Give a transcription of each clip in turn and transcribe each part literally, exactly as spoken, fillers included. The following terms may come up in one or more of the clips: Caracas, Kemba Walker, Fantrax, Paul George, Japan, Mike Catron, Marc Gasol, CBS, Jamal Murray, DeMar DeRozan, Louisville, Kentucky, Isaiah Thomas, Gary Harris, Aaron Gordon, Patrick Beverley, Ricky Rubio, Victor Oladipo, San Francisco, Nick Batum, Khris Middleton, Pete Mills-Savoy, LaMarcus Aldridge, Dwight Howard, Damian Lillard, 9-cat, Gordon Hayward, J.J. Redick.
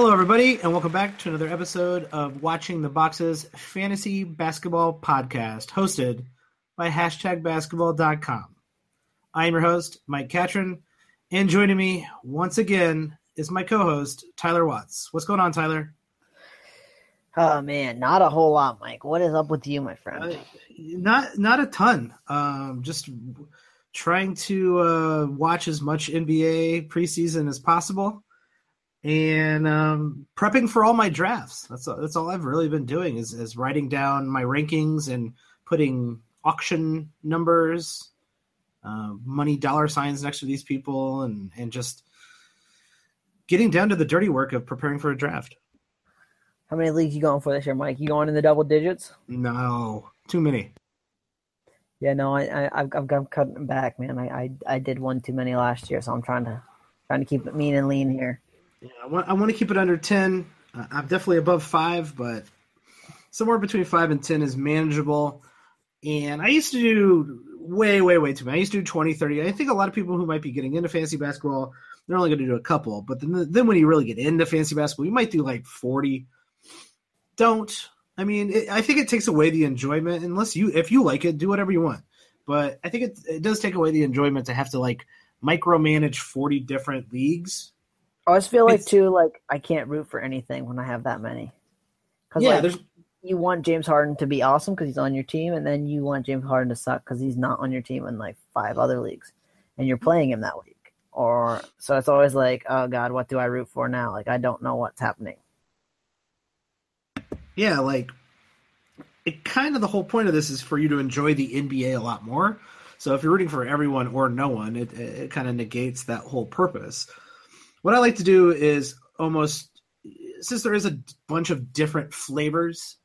Hello, everybody, and welcome back to another episode of Watching the Boxes Fantasy Basketball Podcast, hosted by hashtag basketball dot com. I am your host, Mike Catron, and joining me once again is my co-host, Tyler Watts. What's going on, Tyler? Oh, man, not a whole lot, Mike. What is up with you, my friend? Uh, not not a ton. Um, just trying to uh, watch as much N B A preseason as possible. And um, prepping for all my drafts. That's all, that's all I've really been doing is, is writing down my rankings and putting auction numbers, uh, money dollar signs next to these people, and, and just getting down to the dirty work of preparing for a draft. How many leagues you going for this year, Mike? You going in the double digits? No, too many. Yeah, no, I, I, I've, I've, I'm cutting back, man. I, I I did one too many last year, so I'm trying to trying to keep it mean and lean here. Yeah, I want I want to keep it under ten. Uh, I'm definitely above five, but somewhere between five and ten is manageable. And I used to do way, way, way too many. I used to do twenty, thirty. I think a lot of people who might be getting into fantasy basketball, they're only going to do a couple. But then, then when you really get into fantasy basketball, you might do like forty. Don't. I mean, it, I think it takes away the enjoyment. Unless you, if you like it, do whatever you want. But I think it, it does take away the enjoyment to have to like micromanage forty different leagues. I always feel like, too, like I can't root for anything when I have that many. Because yeah, like, you want James Harden to be awesome because he's on your team, and then you want James Harden to suck because he's not on your team in like five other leagues, and you're playing him that week. Or so it's always like, oh God, what do I root for now? Like I don't know what's happening. Yeah, like it kind of the whole point of this is for you to enjoy the N B A a lot more. So if you're rooting for everyone or no one, it it, it kind of negates that whole purpose. What I like to do is almost, since there is a bunch of different flavors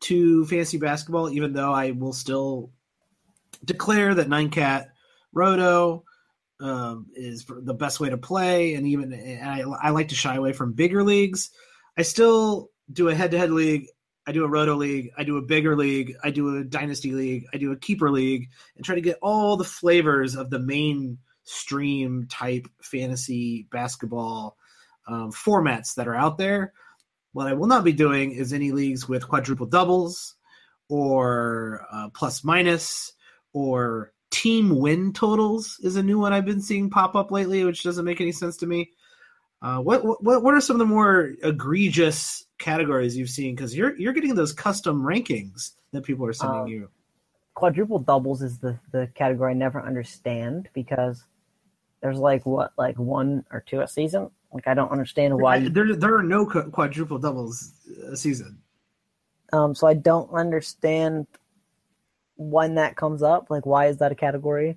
to fantasy basketball, even though I will still declare that nine-cat Roto um, is the best way to play, and even and I, I like to shy away from bigger leagues. I still do a head-to-head league. I do a Roto league. I do a bigger league. I do a dynasty league. I do a keeper league, and try to get all the flavors of the main stream type fantasy basketball um, formats that are out there. What I will not be doing is any leagues with quadruple doubles or uh, plus minus or team win totals is a new one I've been seeing pop up lately, which doesn't make any sense to me. Uh, what what what are some of the more egregious categories you've seen? Because you're you're getting those custom rankings that people are sending um, you. Quadruple doubles is the the category I never understand because there's like what, like one or two a season? Like I don't understand why. You... There, there are no quadruple doubles a season. Um, so I don't understand when that comes up. Like, why is that a category?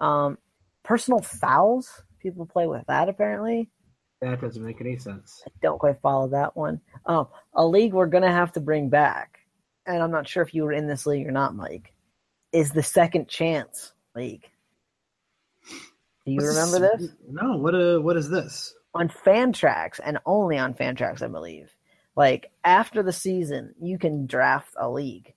Um, personal fouls. People play with that apparently. That doesn't make any sense. I don't quite follow that one. Um, a league we're gonna have to bring back, and I'm not sure if you were in this league or not, Mike, is the second chance league. Do you What's remember this? this? No. What uh, What is this? On Fantrax, and only on Fantrax, I believe. Like, after the season, you can draft a league.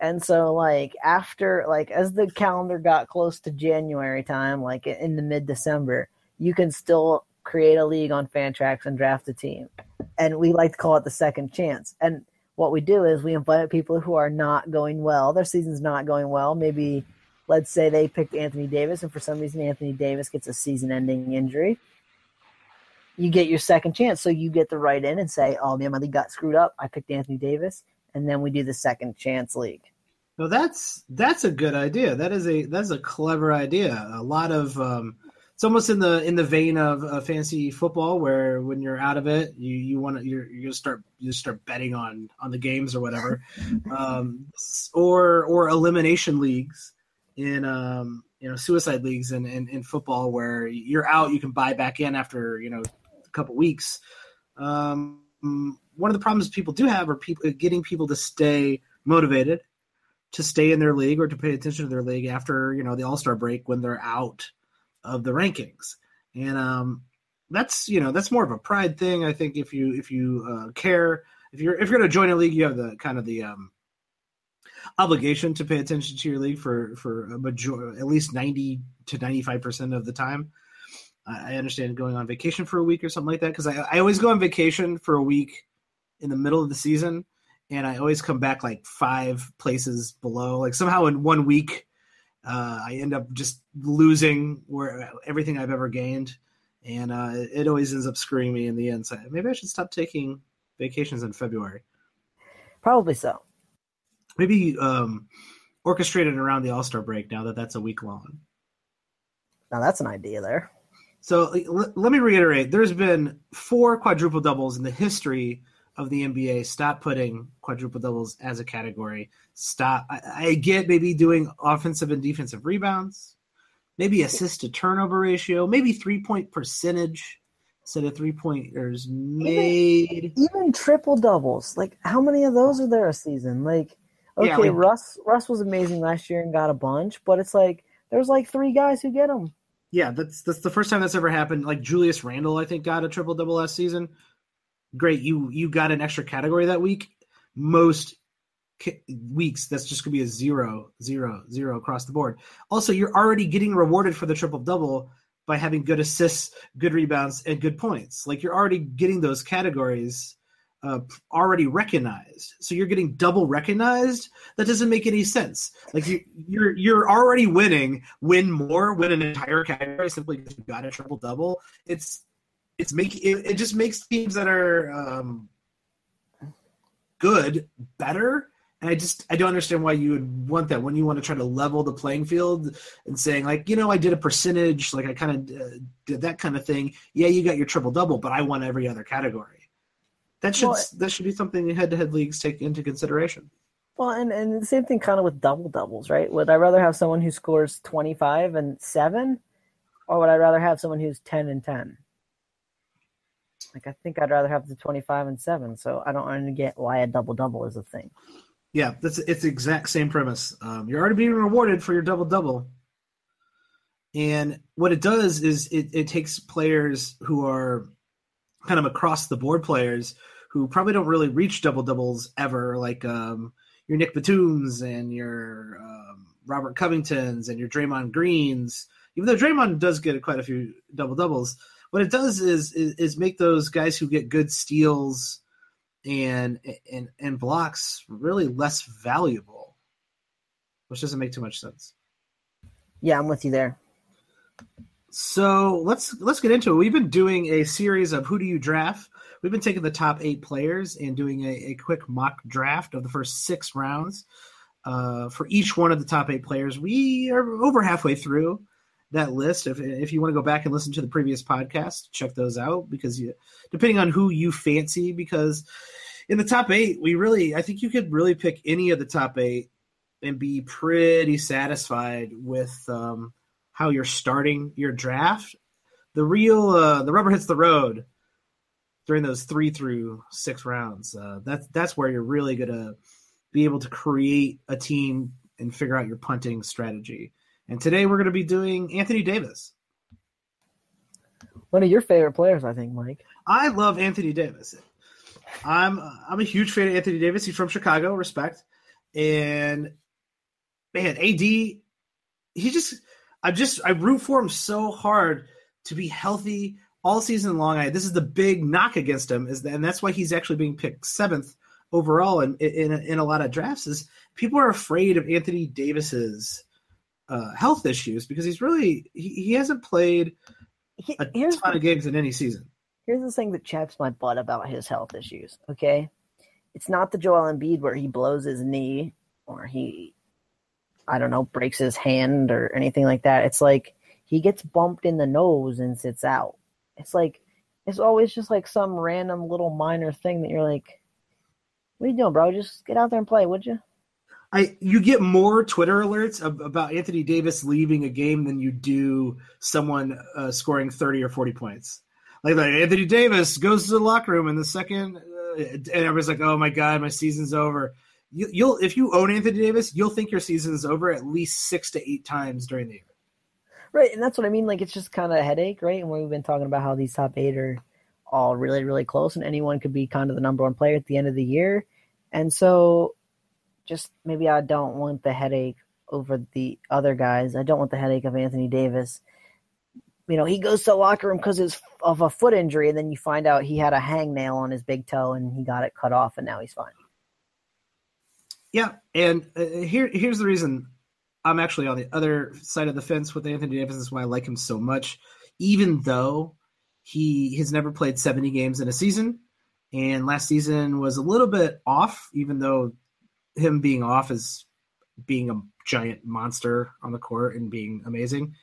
And so, like, after, like, as the calendar got close to January time, like, in the mid-December, you can still create a league on Fantrax and draft a team. And we like to call it the second chance. And what we do is we invite people who are not going well. Their season's not going well. Maybe... Let's say they picked Anthony Davis, and for some reason Anthony Davis gets a season-ending injury. You get your second chance, so you get the right in and say, oh, man, my league got screwed up. I picked Anthony Davis, and then we do the second chance league. Well, that's that's a good idea. That is a that's a clever idea. A lot of um, it's almost in the in the vein of uh, fantasy football, where when you're out of it, you you want to you're you start you start betting on on the games or whatever, um, or or elimination leagues. In um, you know, suicide leagues and in, in, in football, where you're out, you can buy back in after you know a couple weeks. Um, one of the problems people do have are people getting people to stay motivated, to stay in their league or to pay attention to their league after you know the All-Star break when they're out of the rankings, and um, that's you know that's more of a pride thing. I think if you if you uh, care, if you're if you're going to join a league, you have the kind of the um, obligation to pay attention to your league for, for a major, at least ninety to ninety-five percent of the time. I understand going on vacation for a week or something like that, because I, I always go on vacation for a week in the middle of the season, and I always come back like five places below. Like somehow in one week, uh, I end up just losing where everything I've ever gained, and uh, it always ends up screwing me in the end. So maybe I should stop taking vacations in February. Probably so. Maybe um, orchestrated around the All-Star break now that that's a week long. Now that's an idea there. So l- let me reiterate, there's been four quadruple doubles in the history of the N B A. Stop putting quadruple doubles as a category. Stop. I, I get maybe doing offensive and defensive rebounds, maybe assist to turnover ratio, maybe three point percentage instead of three pointers made. Even, even triple doubles. Like how many of those are there a season? Like, okay, yeah, like, Russ, Russ was amazing last year and got a bunch, but it's like, there's like three guys who get them. Yeah, that's that's the first time that's ever happened. Like Julius Randle, I think, got a triple-double last season. Great, you you got an extra category that week. Most ca- weeks, that's just going to be a zero, zero, zero across the board. Also, you're already getting rewarded for the triple-double by having good assists, good rebounds, and good points. Like you're already getting those categories uh, already recognized. So you're getting double recognized? That doesn't make any sense. Like you, you're you're already winning. Win more, win an entire category simply because you got a triple double. It's it's make it, it just makes teams that are um, good better. And I just I don't understand why you would want that when you want to try to level the playing field and saying like, you know, I did a percentage, like I kind of uh, did that kind of thing. Yeah, you got your triple double, but I won every other category. That should well, that should be something head-to-head leagues take into consideration. Well, and, and the same thing kind of with double-doubles, right? Would I rather have someone who scores twenty-five and seven, or would I rather have someone who's ten and ten? Like, I think I'd rather have the twenty-five and seven, so I don't get why a double-double is a thing. Yeah, that's it's the exact same premise. Um, you're already being rewarded for your double-double. And what it does is it, it takes players who are kind of across the board players who probably don't really reach double doubles ever, like um, your Nick Batum's and your um, Robert Covington's and your Draymond Green's. Even though Draymond does get quite a few double doubles, what it does is, is is make those guys who get good steals and and and blocks really less valuable, which doesn't make too much sense. Yeah, I'm with you there. So let's let's get into it. We've been doing a series of Who Do You Draft? We've been taking the top eight players and doing a, a quick mock draft of the first six rounds uh, for each one of the top eight players. We are over halfway through that list. If if you want to go back and listen to the previous podcast, check those out because you, depending on who you fancy, because in the top eight, we really I think you could really pick any of the top eight and be pretty satisfied with um, – how you're starting your draft. The real uh, the rubber hits the road during those three through six rounds. Uh, that's that's where you're really gonna be able to create a team and figure out your punting strategy. And today we're gonna be doing Anthony Davis, one of your favorite players, I think, Mike. I love Anthony Davis. I'm I'm a huge fan of Anthony Davis. He's from Chicago, respect. And man, A D, he just. I just I root for him so hard to be healthy all season long. I, this is the big knock against him, is that, and that's why he's actually being picked seventh overall in in, in a lot of drafts. Is people are afraid of Anthony Davis's uh, health issues because he's really he, he hasn't played a here's ton the, of games in any season. Here's the thing that chaps my butt about his health issues. Okay, it's not the Joel Embiid where he blows his knee or he. I don't know, breaks his hand or anything like that. It's like he gets bumped in the nose and sits out. It's like it's always just like some random little minor thing that you're like, what are you doing, bro? Just get out there and play, would you? I You get more Twitter alerts of, about Anthony Davis leaving a game than you do someone uh, scoring thirty or forty points. Like, like Anthony Davis goes to the locker room in the second, uh, and everybody's like, oh, my God, my season's over. You, you'll if you own Anthony Davis, you'll think your season's over at least six to eight times during the year. Right, and that's what I mean. Like, it's just kind of a headache, right? And we've been talking about how these top eight are all really, really close, and anyone could be kind of the number one player at the end of the year. And so just maybe I don't want the headache over the other guys. I don't want the headache of Anthony Davis. you know, he goes to the locker room because of a foot injury, and then you find out he had a hangnail on his big toe and he got it cut off, and now he's fine. Yeah, and uh, here here's the reason I'm actually on the other side of the fence with Anthony Davis. This is why I like him so much, even though he has never played seventy games in a season, and last season was a little bit off, even though him being off is being a giant monster on the court and being amazing.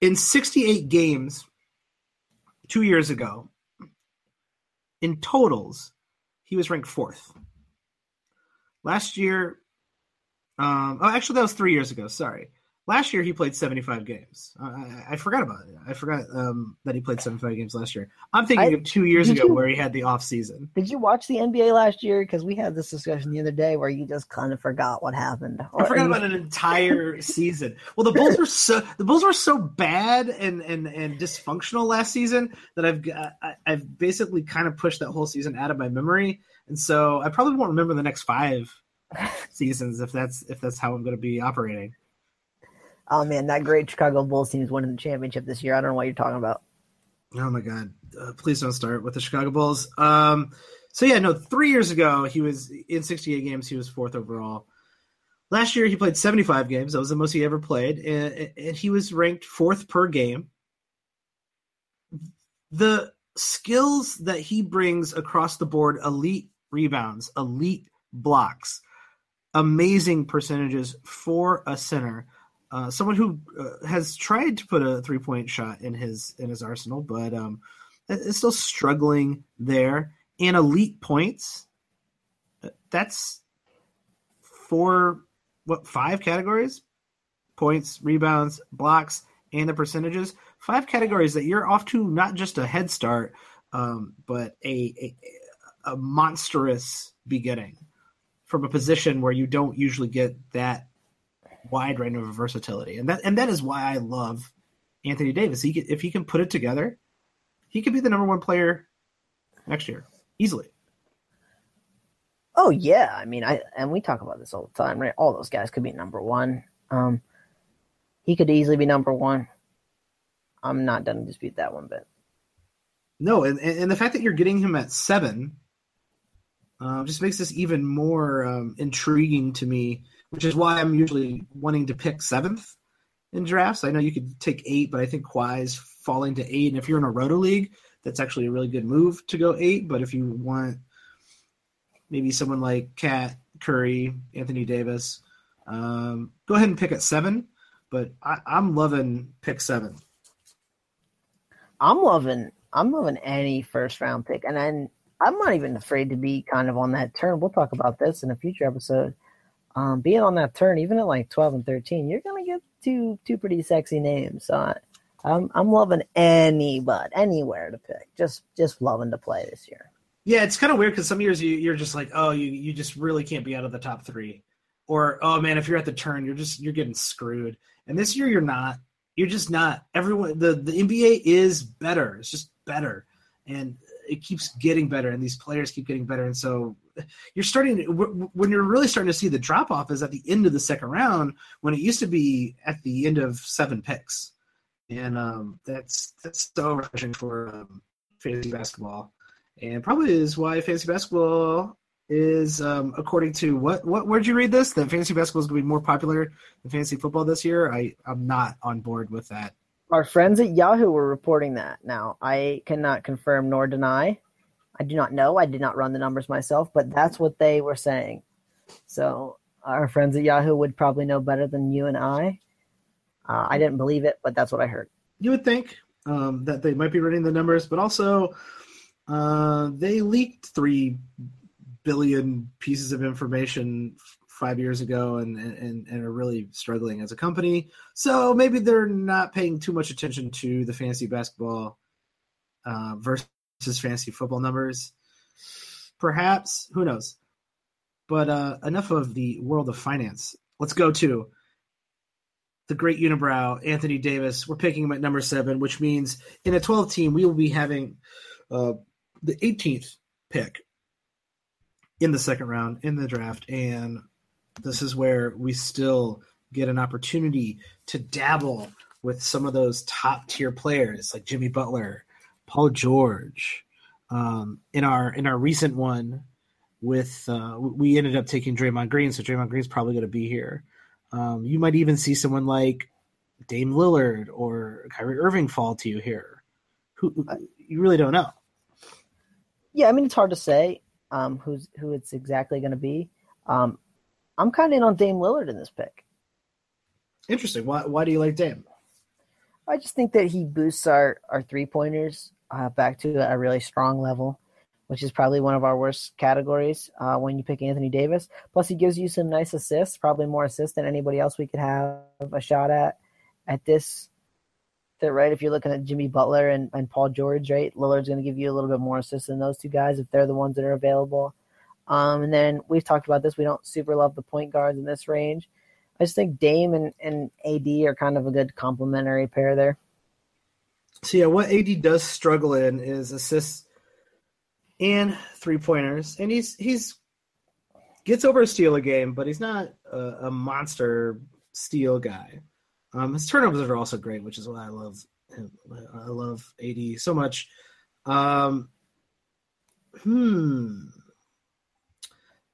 In sixty-eight games two years ago, in totals, he was ranked fourth. Last year, um, oh, actually, that was three years ago. Sorry. Last year, he played seventy-five games. I, I forgot about it. I forgot um, that he played seventy-five games last year. I'm thinking I, of two years ago you, where he had the off season. Did you watch the N B A last year? Because we had this discussion the other day where you just kind of forgot what happened. Or, I forgot about an entire season. Well, the Bulls were so the Bulls were so bad and and, and dysfunctional last season that I've I, I've basically kind of pushed that whole season out of my memory, and so I probably won't remember the next five seasons if that's if that's how I'm going to be operating. Oh, man, that great Chicago Bulls team is winning the championship this year. I don't know what you're talking about. Oh, my God. Uh, please don't start with the Chicago Bulls. Um, so, yeah, no, three years ago, he was in sixty-eight games. He was fourth overall. Last year, he played seventy-five games. That was the most he ever played, and, and he was ranked fourth per game. The skills that he brings across the board, elite rebounds, elite blocks, amazing percentages for a center. Uh, someone who uh, has tried to put a three-point shot in his in his arsenal, but um, is still struggling there. And elite points, that's four, what, five categories? Points, rebounds, blocks, and the percentages. Five categories that you're off to not just a head start, um, but a, a a monstrous beginning from a position where you don't usually get that wide range of versatility, and that and that is why I love Anthony Davis. He can, if he can put it together, he could be the number one player next year easily. Oh yeah, I mean, I and we talk about this all the time, right? All those guys could be number one. Um, he could easily be number one. I'm not going to dispute that one bit. No, and and the fact that you're getting him at seven uh, just makes this even more um, intriguing to me. Which is why I'm usually wanting to pick seventh in drafts. I know you could take eight, but I think Kawhi's falling to eight. And if you're in a roto league, that's actually a really good move to go eight. But if you want maybe someone like Cat, Curry, Anthony Davis, um, go ahead and pick at seven. But I, I'm loving pick seven. I'm loving I'm loving any first round pick. And I'm, I'm not even afraid to be kind of on that turn. We'll talk about this in a future episode. Um, being on that turn, even at like twelve and thirteen, you're gonna get two two pretty sexy names. So I, I'm I'm loving anybody, anywhere to pick. Just just loving to play this year. Yeah, it's kind of weird because some years you, you're just like, oh, you you just really can't be out of the top three, or oh man, if you're at the turn, you're just you're getting screwed. And this year you're not. You're just not. Everyone, the the N B A is better. It's just better, and it keeps getting better, and these players keep getting better, and so. You're starting when you're really starting to see the drop off is at the end of the second round when it used to be at the end of seven picks, and um, that's that's so refreshing for um, fantasy basketball, and probably is why fantasy basketball is um, according to what what where'd you read this that fantasy basketball is going to be more popular than fantasy football this year. I I'm not on board with that. Our friends at Yahoo were reporting that. Now I cannot confirm nor deny. I do not know. I did not run the numbers myself, but that's what they were saying. So our friends at Yahoo would probably know better than you and I. Uh, I didn't believe it, but that's what I heard. You would think um, that they might be running the numbers, but also uh, they leaked three billion pieces of information five years ago and, and, and are really struggling as a company. So maybe they're not paying too much attention to the fantasy basketball uh, versus his fantasy football numbers, perhaps, who knows, but uh enough of the world of finance. Let's go to the great unibrow Anthony Davis. We're picking him at number seven, which means in a twelve team we will be having uh the eighteenth pick in the second round in the draft, and this is where we still get an opportunity to dabble with some of those top tier players like Jimmy Butler, Paul George. Um, in our in our recent one, with uh, we ended up taking Draymond Green, so Draymond Green's probably going to be here. Um, you might even see someone like Dame Lillard or Kyrie Irving fall to you here. Who you really don't know. Yeah, I mean it's hard to say um, who's who it's exactly going to be. Um, I'm kind of in on Dame Lillard in this pick. Interesting. Why Why do you like Dame? I just think that he boosts our, our three-pointers uh, back to a really strong level, which is probably one of our worst categories uh, when you pick Anthony Davis. Plus, he gives you some nice assists, probably more assists than anybody else we could have a shot at at this. They're right. If you're looking at Jimmy Butler and, and Paul George, right, Lillard's going to give you a little bit more assists than those two guys if they're the ones that are available. Um, and then we've talked about this. We don't super love the point guards in this range. I just think Dame and, and A D are kind of a good complementary pair there. So, yeah, what A D does struggle in is assists and three-pointers. And he's he's gets over a steal a game, but he's not a, a monster steal guy. Um, his turnovers are also great, which is why I love him. I love A D so much. Um, hmm.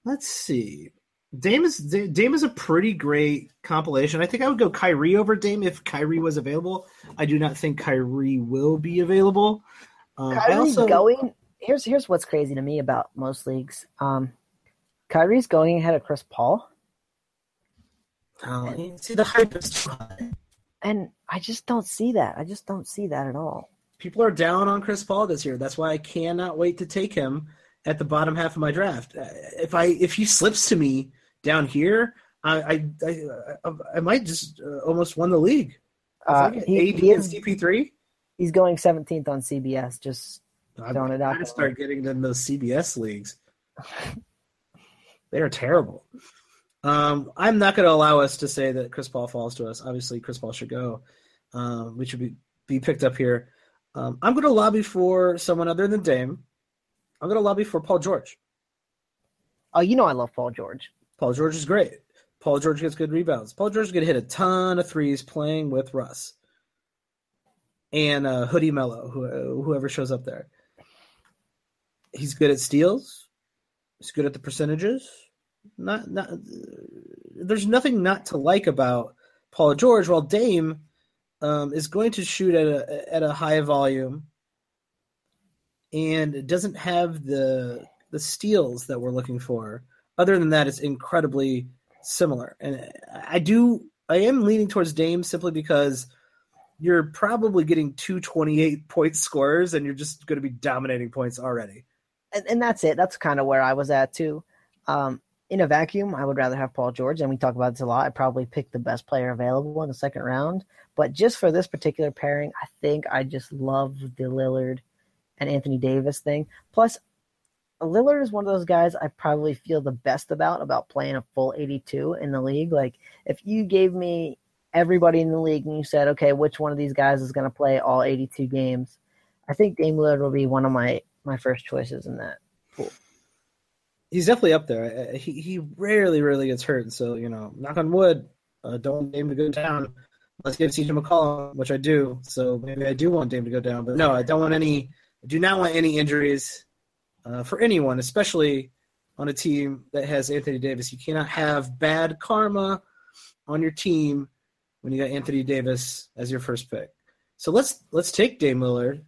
Let's see. Dame is Dame is a pretty great compilation. I think I would go Kyrie over Dame if Kyrie was available. I do not think Kyrie will be available. Um, Kyrie's I also, going. Here's here's what's crazy to me about most leagues. Um, Kyrie's going ahead of Chris Paul. Oh, and, see the hype is too high. And I just don't see that. I just don't see that at all. People are down on Chris Paul this year. That's why I cannot wait to take him at the bottom half of my draft. If I if he slips to me down here, I I, I, I might just uh, almost won the league. Uh, he, A D he is, and C P three. He's going seventeenth on C B S. Just I'm throwing it out. I'm going to start getting them those C B S leagues. They are terrible. Um, I'm not going to allow us to say that Chris Paul falls to us. Obviously, Chris Paul should go. Um, we should be, be picked up here. Um, I'm going to lobby for someone other than Dame. I'm going to lobby for Paul George. Oh, you know I love Paul George. Paul George is great. Paul George gets good rebounds. Paul George is going to hit a ton of threes playing with Russ and uh, Hoodie Mello, who, whoever shows up there. He's good at steals. He's good at the percentages. Not, not, there's nothing not to like about Paul George, while Dame um, is going to shoot at a at a high volume and doesn't have the the steals that we're looking for. Other than that, it's incredibly similar. And I do I am leaning towards Dame simply because you're probably getting two twenty-eight-point scorers and you're just going to be dominating points already. And, and that's it. That's kind of where I was at too. Um, In a vacuum, I would rather have Paul George, and we talk about this a lot. I probably picked the best player available in the second round. But just for this particular pairing, I think I just love the Lillard and Anthony Davis thing. Plus, Lillard is one of those guys I probably feel the best about, about playing a full eighty-two in the league. Like, if you gave me everybody in the league and you said, okay, which one of these guys is going to play all eighty-two games, I think Dame Lillard will be one of my, my first choices in that pool. He's definitely up there. He he rarely, rarely gets hurt. So, you know, knock on wood, uh, don't want Dame to go down. Let's give C J McCollum, which I do. So maybe I do want Dame to go down. But no, I don't want any – I do not want any injuries uh, for anyone, especially on a team that has Anthony Davis. You cannot have bad karma on your team when you got Anthony Davis as your first pick. So let's let's take Dame Lillard.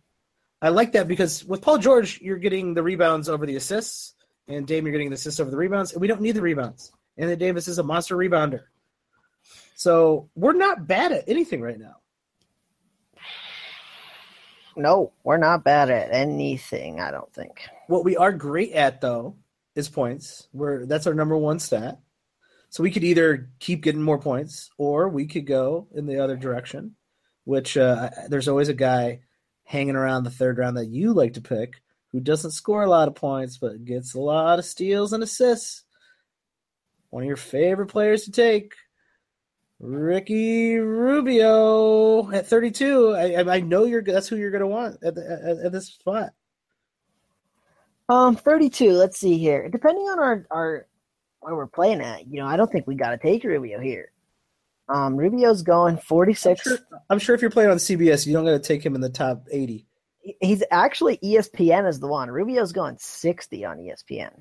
I like that because with Paul George, you're getting the rebounds over the assists. And Dame, you're getting the assist over the rebounds. And we don't need the rebounds. Anthony Davis is a monster rebounder. So we're not bad at anything right now. No, we're not bad at anything, I don't think. What we are great at, though, is points. We're, that's our number one stat. So we could either keep getting more points or we could go in the other direction, which uh, there's always a guy hanging around the third round that you like to pick who doesn't score a lot of points but gets a lot of steals and assists. One of your favorite players to take, Ricky Rubio at thirty-two. I, I know you're that's who you're going to want at, the, at, at this spot. Um, thirty-two, let's see here. Depending on our, our where we're playing at, you know, I don't think we got to take Rubio here. Um, Rubio's going forty-six. I'm sure, I'm sure if you're playing on C B S, you don't got to take him in the top eighty. He's actually E S P N is the one. Rubio's going sixty on E S P N.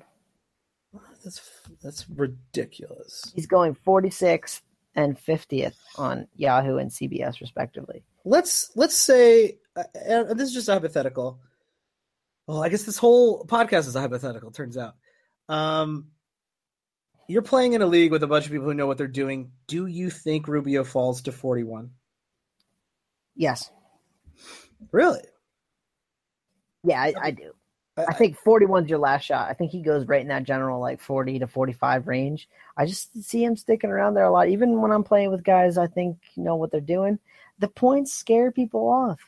That's that's ridiculous. He's going forty-sixth and fiftieth on Yahoo and C B S respectively. Let's let's say and this is just a hypothetical. Well, I guess this whole podcast is a hypothetical. Turns out, um, you're playing in a league with a bunch of people who know what they're doing. Do you think Rubio falls to forty-one? Yes. Really? Yeah, I, I do. I, I think forty-one's your last shot. I think he goes right in that general like forty to forty-five range. I just see him sticking around there a lot. Even when I'm playing with guys, I think you know what they're doing. The points scare people off.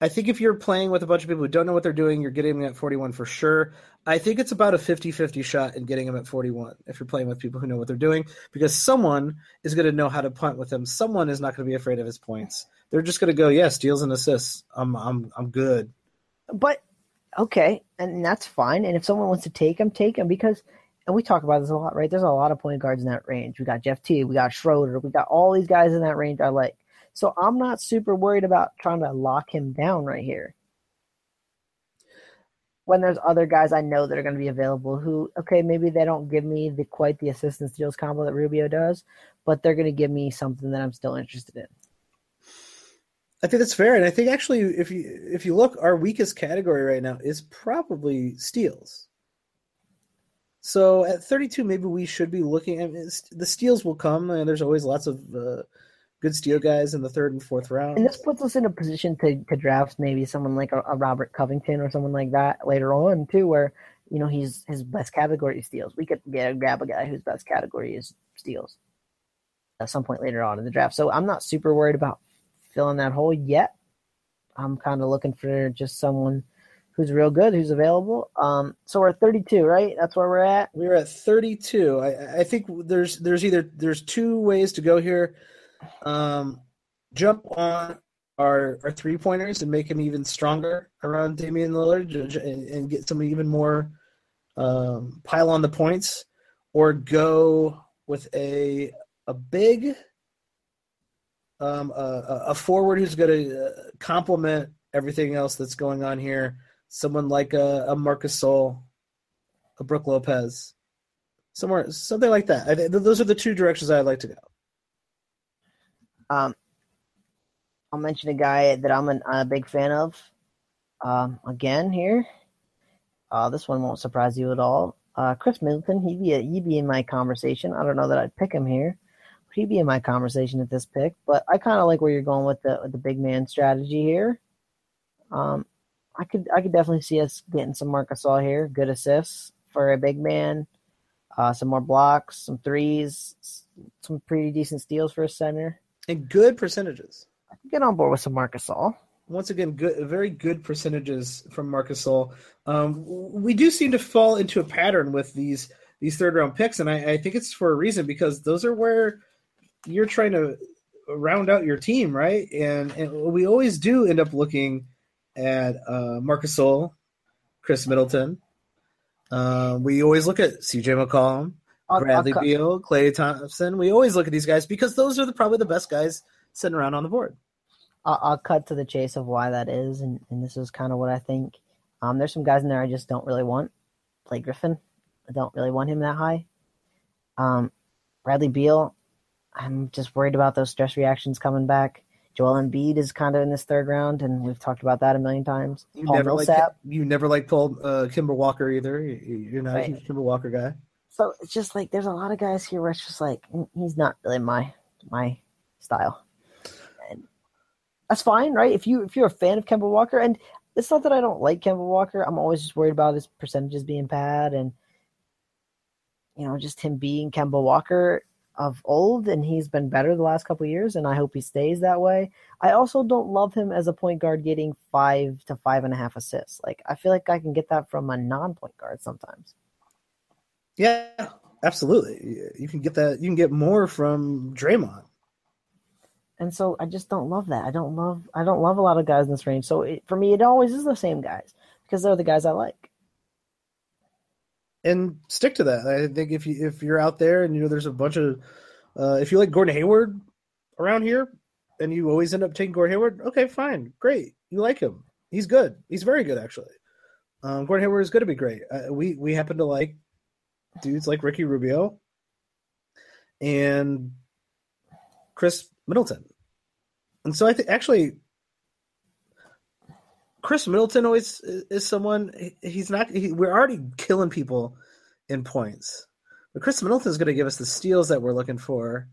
I think if you're playing with a bunch of people who don't know what they're doing, you're getting them at forty-one for sure. I think it's about a fifty-fifty shot in getting them at forty-one if you're playing with people who know what they're doing, because someone is going to know how to punt with him. Someone is not going to be afraid of his points. They're just going to go, yeah, steals and assists. I'm I'm I'm good. But, okay, and that's fine. And if someone wants to take him, take him because – and we talk about this a lot, right? There's a lot of point guards in that range. We got Jeff T. We got Schroeder. We got all these guys in that range I like. So I'm not super worried about trying to lock him down right here. When there's other guys I know that are going to be available who, okay, maybe they don't give me the quite the assist and steals combo that Rubio does, but they're going to give me something that I'm still interested in. I think that's fair, and I think actually if you if you look, our weakest category right now is probably steals. So at thirty-two, maybe we should be looking at I mean, the steals will come, and there's always lots of uh, – good steal guys in the third and fourth round. And this puts us in a position to, to draft maybe someone like a, a Robert Covington or someone like that later on too, where, you know, he's his best category is steals. We could get, grab a guy whose best category is steals at some point later on in the draft. So I'm not super worried about filling that hole yet. I'm kind of looking for just someone who's real good, who's available. Um, so we're at thirty-two, right? That's where we're at. We're at thirty-two. I, I think there's there's either there's two ways to go here. Um, jump on our, our three pointers and make him even stronger around Damian Lillard and, and get some even more um, pile on the points, or go with a a big um, a, a forward who's going to complement everything else that's going on here. Someone like a, a Marc Gasol, a Brooke Lopez, somewhere something like that. I, those are the two directions I'd like to go. Um, I'll mention a guy that I'm an, a big fan of um, again here. Uh, this one won't surprise you at all. Uh, Khris Middleton, he'd be, a, he'd be in my conversation. I don't know that I'd pick him here, but he'd be in my conversation at this pick. But I kind of like where you're going with the with the big man strategy here. Um, I could I could definitely see us getting some Marc Gasol here. Good assists for a big man. Uh, some more blocks, some threes, some pretty decent steals for a center. And good percentages. I can get on board with some Marc Gasol. Once again, good, very good percentages from Marc Gasol. Um, we do seem to fall into a pattern with these these third round picks, and I, I think it's for a reason because those are where you're trying to round out your team, right? And and we always do end up looking at uh, Marc Gasol, Khris Middleton. Uh, we always look at C J McCollum. Bradley Beal, Clay Thompson. We always look at these guys because those are the, probably the best guys sitting around on the board. I'll, I'll cut to the chase of why that is, and, and this is kind of what I think. Um, there's some guys in there I just don't really want. Clay Griffin, I don't really want him that high. Um, Bradley Beal, I'm just worried about those stress reactions coming back. Joel Embiid is kind of in this third round, and we've talked about that a million times. You Paul never Millsap. Like you never like Paul uh, Kemba Walker either. You're not right. A huge Kemba Walker guy. So it's just like there's a lot of guys here where it's just like he's not really my my style, and that's fine, right? If you if you're a fan of Kemba Walker, and it's not that I don't like Kemba Walker, I'm always just worried about his percentages being bad, and you know just him being Kemba Walker of old, and he's been better the last couple of years, and I hope he stays that way. I also don't love him as a point guard getting five to five and a half assists. Like I feel like I can get that from a non-point guard sometimes. Yeah, absolutely. You can get that. You can get more from Draymond. And so I just don't love that. I don't love. I don't love a lot of guys in this range. So it, for me, it always is the same guys because they're the guys I like. And stick to that. I think if you if you're out there and you know there's a bunch of Uh, if you like Gordon Hayward around here and you always end up taking Gordon Hayward, okay, fine, great. You like him. He's good. He's very good, actually. Um, Gordon Hayward is going to be great. Uh, we we happen to like dudes like Ricky Rubio and Khris Middleton. And so I think actually Khris Middleton always is someone – he's not he, – we're already killing people in points. But Khris Middleton is going to give us the steals that we're looking for.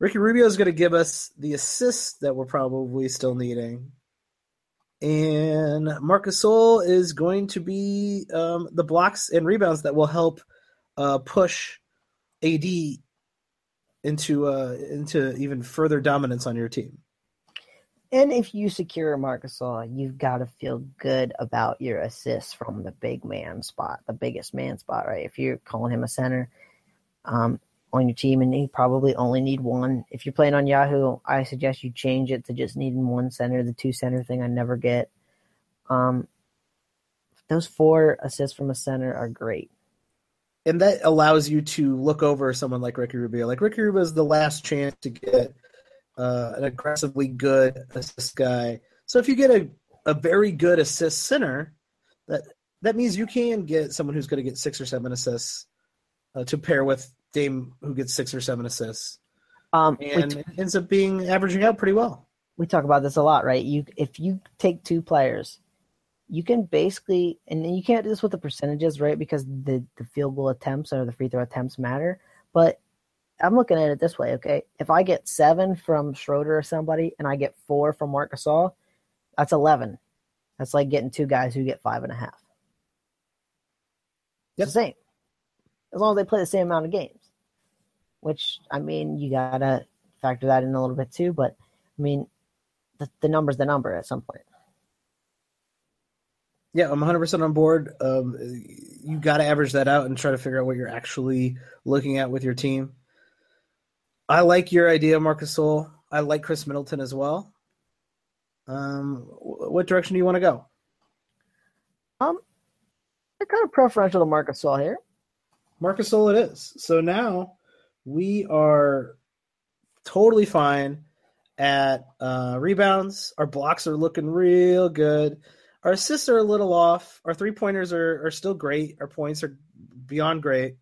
Ricky Rubio is going to give us the assists that we're probably still needing. And Marc Gasol is going to be um, the blocks and rebounds that will help uh, push A D into uh, into even further dominance on your team. And if you secure Marc Gasol, you've got to feel good about your assists from the big man spot, the biggest man spot, right? If you're calling him a center um, on your team, and you probably only need one. If you're playing on Yahoo, I suggest you change it to just needing one center. The two center thing I never get. Um, those four assists from a center are great. And that allows you to look over someone like Ricky Rubio. Like Ricky Rubio is the last chance to get Uh, an aggressively good assist guy. So if you get a, a very good assist center, that that means you can get someone who's going to get six or seven assists uh, to pair with Dame, who gets six or seven assists, um, and t- it ends up being averaging out pretty well. We talk about this a lot, right? You if you take two players, you can basically, and you can't do this with the percentages, right? Because the the field goal attempts or the free throw attempts matter, but I'm looking at it this way, okay? If I get seven from Schroeder or somebody and I get four from Marc Gasol, that's eleven. That's like getting two guys who get five and a half. Yep. It's the same. As long as they play the same amount of games, which, I mean, you got to factor that in a little bit too, but, I mean, the, the number's the number at some point. Yeah, I'm one hundred percent on board. Um, you got to average that out and try to figure out what you're actually looking at with your team. I like your idea, Marc Gasol. I like Khris Middleton as well. Um, what direction do you want to go? Um, I'm kind of preferential to Marc Gasol here. Marc Gasol it is. So now we are totally fine at uh, rebounds. Our blocks are looking real good. Our assists are a little off. Our three-pointers are, are still great. Our points are beyond great.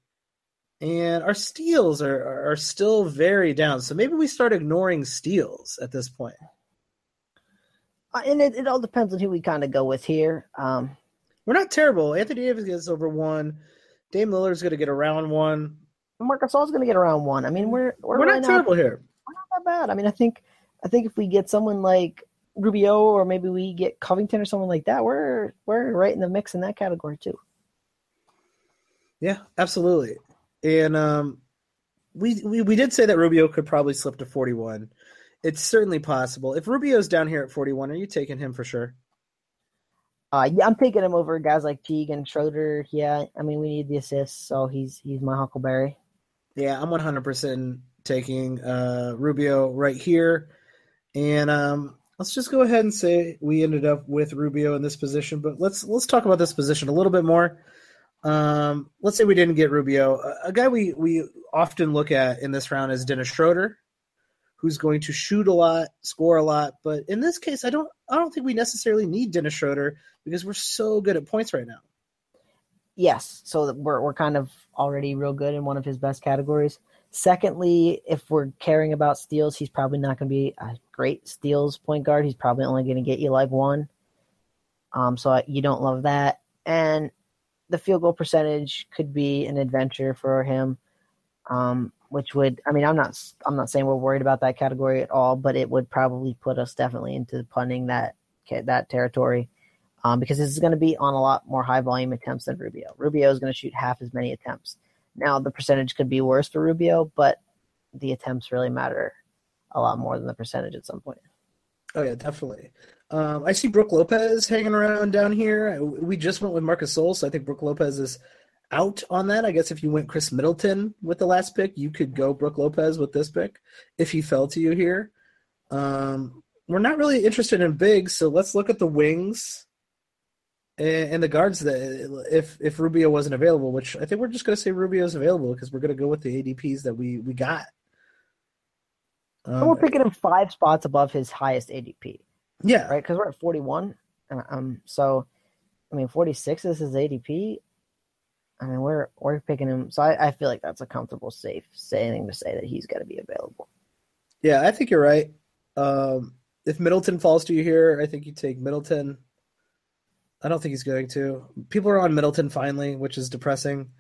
And our steals are, are still very down. So maybe we start ignoring steals at this point. Uh, and it, it all depends on who we kind of go with here. Um, We're not terrible. Anthony Davis gets over one. Dame Lillard's going to get around one. Marc Gasol's going to get around one. I mean, we're we're, we're right not now, terrible here. We're not that bad. I mean, I think I think if we get someone like Rubio or maybe we get Covington or someone like that, we're we're right in the mix in that category too. Yeah, absolutely. And um, we, we we did say that Rubio could probably slip to forty-one. It's certainly possible. If Rubio's down here at forty-one, are you taking him for sure? Uh, yeah, I'm taking him over guys like Teague and Schroeder. Yeah, I mean, we need the assists, so he's he's my huckleberry. Yeah, I'm one hundred percent taking uh, Rubio right here. And um, let's just go ahead and say we ended up with Rubio in this position, but let's let's talk about this position a little bit more. Um, let's say we didn't get Rubio. A guy we, we often look at in this round is Dennis Schroeder, who's going to shoot a lot, score a lot. But in this case, I don't I don't think we necessarily need Dennis Schroeder because we're so good at points right now. Yes, so we're we're kind of already real good in one of his best categories. Secondly, if we're caring about steals, he's probably not going to be a great steals point guard. He's probably only going to get you like one. Um, so you don't love that. And the field goal percentage could be an adventure for him, um, which would, I mean, I'm not, I'm not saying we're worried about that category at all, but it would probably put us definitely into punting that, that territory um, because this is going to be on a lot more high volume attempts than Rubio. Rubio is going to shoot half as many attempts. Now the percentage could be worse for Rubio, but the attempts really matter a lot more than the percentage at some point. Oh yeah, definitely. Um, I see Brooke Lopez hanging around down here. We just went with Marc Gasol, so I think Brooke Lopez is out on that. I guess if you went Khris Middleton with the last pick, you could go Brooke Lopez with this pick if he fell to you here. Um, we're not really interested in bigs, so let's look at the wings and, and the guards that if if Rubio wasn't available, which I think we're just going to say Rubio's available because we're going to go with the A D Ps that we, we got Um, we're picking him five spots above his highest A D P. Yeah. Right? Because we're at forty-one. Um, so, I mean, forty-six is his A D P. I mean, we're we're picking him. So I, I feel like that's a comfortable, safe saying to say that he's got to be available. Yeah, I think you're right. Um, if Middleton falls to you here, I think you take Middleton. I don't think he's going to. People are on Middleton finally, which is depressing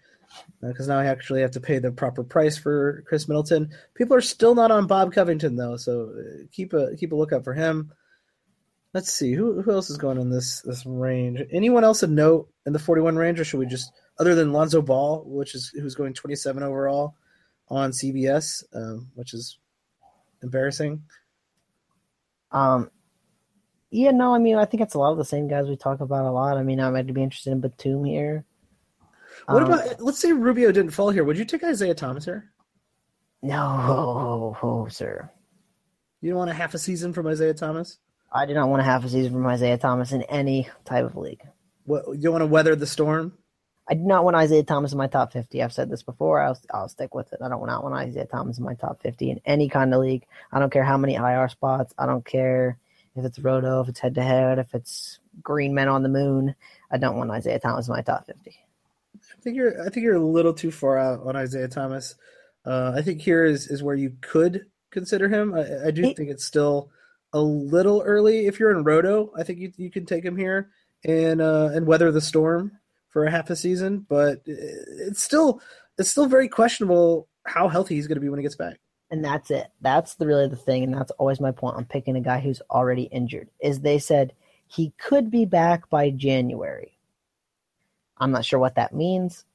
because uh, now I actually have to pay the proper price for Khris Middleton. People are still not on Bob Covington though, so keep a keep a lookout for him. Let's see who who else is going in this this range. Anyone else of note in the forty-one range, or should we just other than Lonzo Ball, which is who's going twenty-seven overall on C B S, um, which is embarrassing. Um. Yeah, no, I mean, I think it's a lot of the same guys we talk about a lot. I mean, I might be interested in Batum here. What um, about, let's say Rubio didn't fall here. Would you take Isaiah Thomas here? No, oh, oh, sir. You don't want a half a season from Isaiah Thomas? I do not want a half a season from Isaiah Thomas in any type of league. What, you don't want to weather the storm? I do not want Isaiah Thomas in my top fifty. I've said this before. I'll, I'll stick with it. I don't not want Isaiah Thomas in my top fifty in any kind of league. I don't care how many I R spots. I don't care if it's Roto, if it's head-to-head, if it's Green Men on the Moon. I don't want Isaiah Thomas in my top fifty. I think you're I think you're a little too far out on Isaiah Thomas. Uh, I think here is, is where you could consider him. I, I do he, think it's still a little early. If you're in Roto, I think you you can take him here and uh, and weather the storm for a half a season. But it's still it's still very questionable how healthy he's going to be when he gets back. And that's it. That's the, really the thing, and that's always my point on picking a guy who's already injured, is they said he could be back by January. I'm not sure what that means.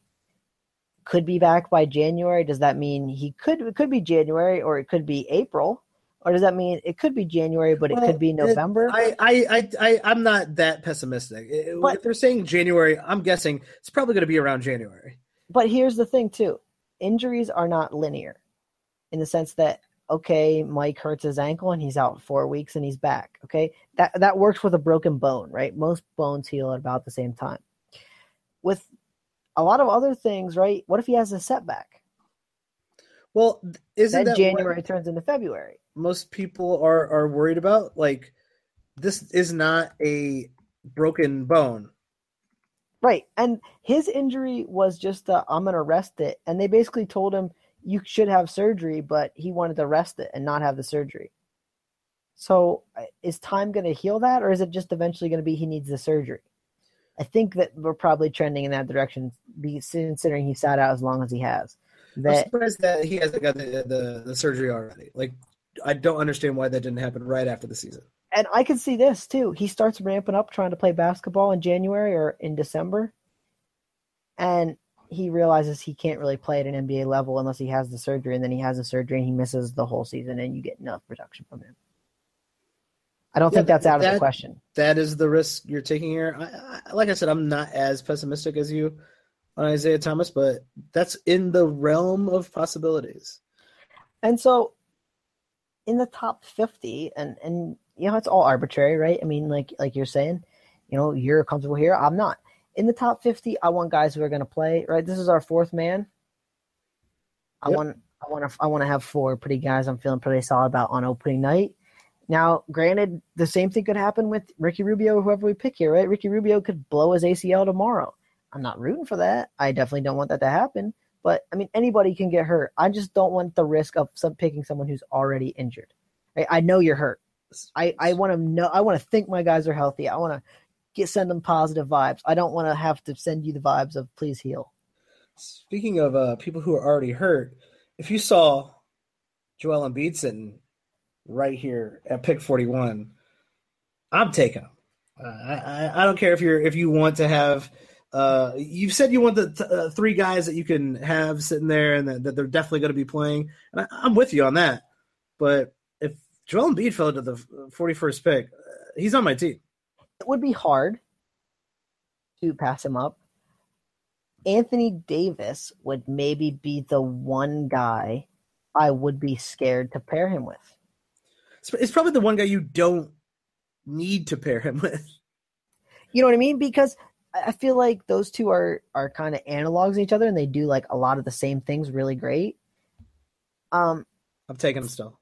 Could be back by January. Does that mean he could it could be January, or it could be April? Or does that mean it could be January, but it well, could be November? I, I, I, I, I'm not that pessimistic. But, if they're saying January, I'm guessing it's probably going to be around January. But here's the thing, too. Injuries are not linear. In the sense that, okay, Mike hurts his ankle and he's out four weeks and he's back. Okay, that that works with a broken bone, right? Most bones heal at about the same time. With a lot of other things, right? What if he has a setback? Well, isn't that January turns into February? Most people are are worried about, like, this is not a broken bone. Right, and his injury was just the, I'm going to rest it. And they basically told him, you should have surgery, but he wanted to rest it and not have the surgery. So is time going to heal that, or is it just eventually going to be he needs the surgery? I think that we're probably trending in that direction, considering he sat out as long as he has. That, I'm surprised that he hasn't got the, the, the surgery already. Like, I don't understand why that didn't happen right after the season. And I can see this, too. He starts ramping up trying to play basketball in January or in December, and he realizes he can't really play at an N B A level unless he has the surgery, and then he has the surgery and he misses the whole season and you get enough production from him. I don't yeah, think that's out that, of the question. That is the risk you're taking here. I, I, like I said, I'm not as pessimistic as you on Isaiah Thomas, but that's in the realm of possibilities. And so in the top fifty, and, and you know, it's all arbitrary, right? I mean, like, like you're saying, you know, you're comfortable here. I'm not. In the top fifty, I want guys who are going to play. Right, this is our fourth man. I yep. want, I want to, I want to have four pretty guys. I'm feeling pretty solid about on opening night. Now, granted, the same thing could happen with Ricky Rubio, whoever we pick here. Right, Ricky Rubio could blow his A C L tomorrow. I'm not rooting for that. I definitely don't want that to happen. But I mean, anybody can get hurt. I just don't want the risk of some picking someone who's already injured. Right? I know you're hurt. I, I want to know. I want to think my guys are healthy. I want to. Get send them positive vibes. I don't want to have to send you the vibes of please heal. Speaking of uh, people who are already hurt, if you saw Joel Embiid sitting right here at pick forty-one, I'm taking him. Uh, I, I don't care if you're if you want to have. Uh, you've said you want the t- uh, three guys that you can have sitting there and that, that they're definitely going to be playing, and I, I'm with you on that. But if Joel Embiid fell to the forty-first pick, uh, he's on my team. It would be hard to pass him up. Anthony Davis would maybe be the one guy I would be scared to pair him with. It's probably the one guy you don't need to pair him with. You know what I mean? Because I feel like those two are, are kind of analogs to each other, and they do like a lot of the same things really great. Um, I'm taking him still.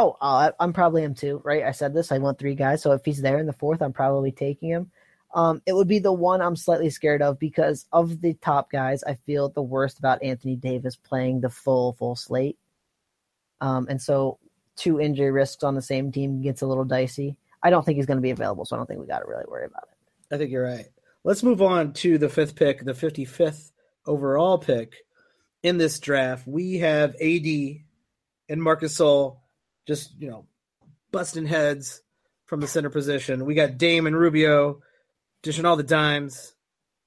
oh, uh, I'm probably him too, right? I said this. I want three guys. So if he's there in the fourth, I'm probably taking him. Um, it would be the one I'm slightly scared of because of the top guys. I feel the worst about Anthony Davis playing the full, full slate. Um, and so two injury risks on the same team gets a little dicey. I don't think he's going to be available, so I don't think we got to really worry about it. I think you're right. Let's move on to the fifth pick, the fifty-fifth overall pick in this draft. We have A D and Marc Gasol just, you know, busting heads from the center position. We got Dame and Rubio dishing all the dimes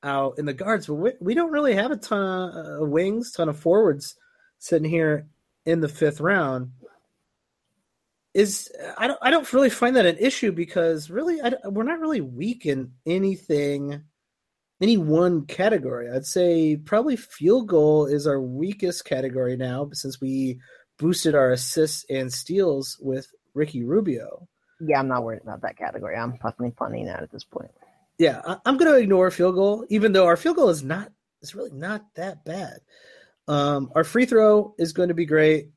out in the guards, but we, we don't really have a ton of wings, ton of forwards sitting here in the fifth round. Is I don't I don't really find that an issue because really I, we're not really weak in anything, any one category. I'd say probably field goal is our weakest category now since we boosted our assists and steals with Ricky Rubio. Yeah, I'm not worried about that category. I'm fucking punting that at this point. Yeah, I, I'm going to ignore field goal, even though our field goal is not is really not that bad. Um, our free throw is going to be great.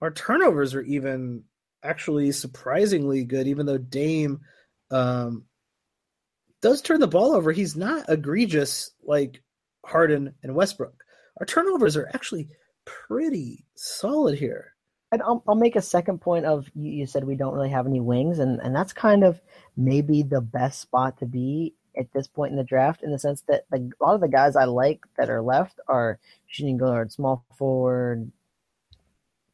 Our turnovers are even actually surprisingly good, even though Dame um, does turn the ball over. He's not egregious like Harden and Westbrook. Our turnovers are actually pretty solid here. And I'll, I'll make a second point of you, you said we don't really have any wings, and, and that's kind of maybe the best spot to be at this point in the draft in the sense that the, a lot of the guys I like that are left are shooting guard, small forward,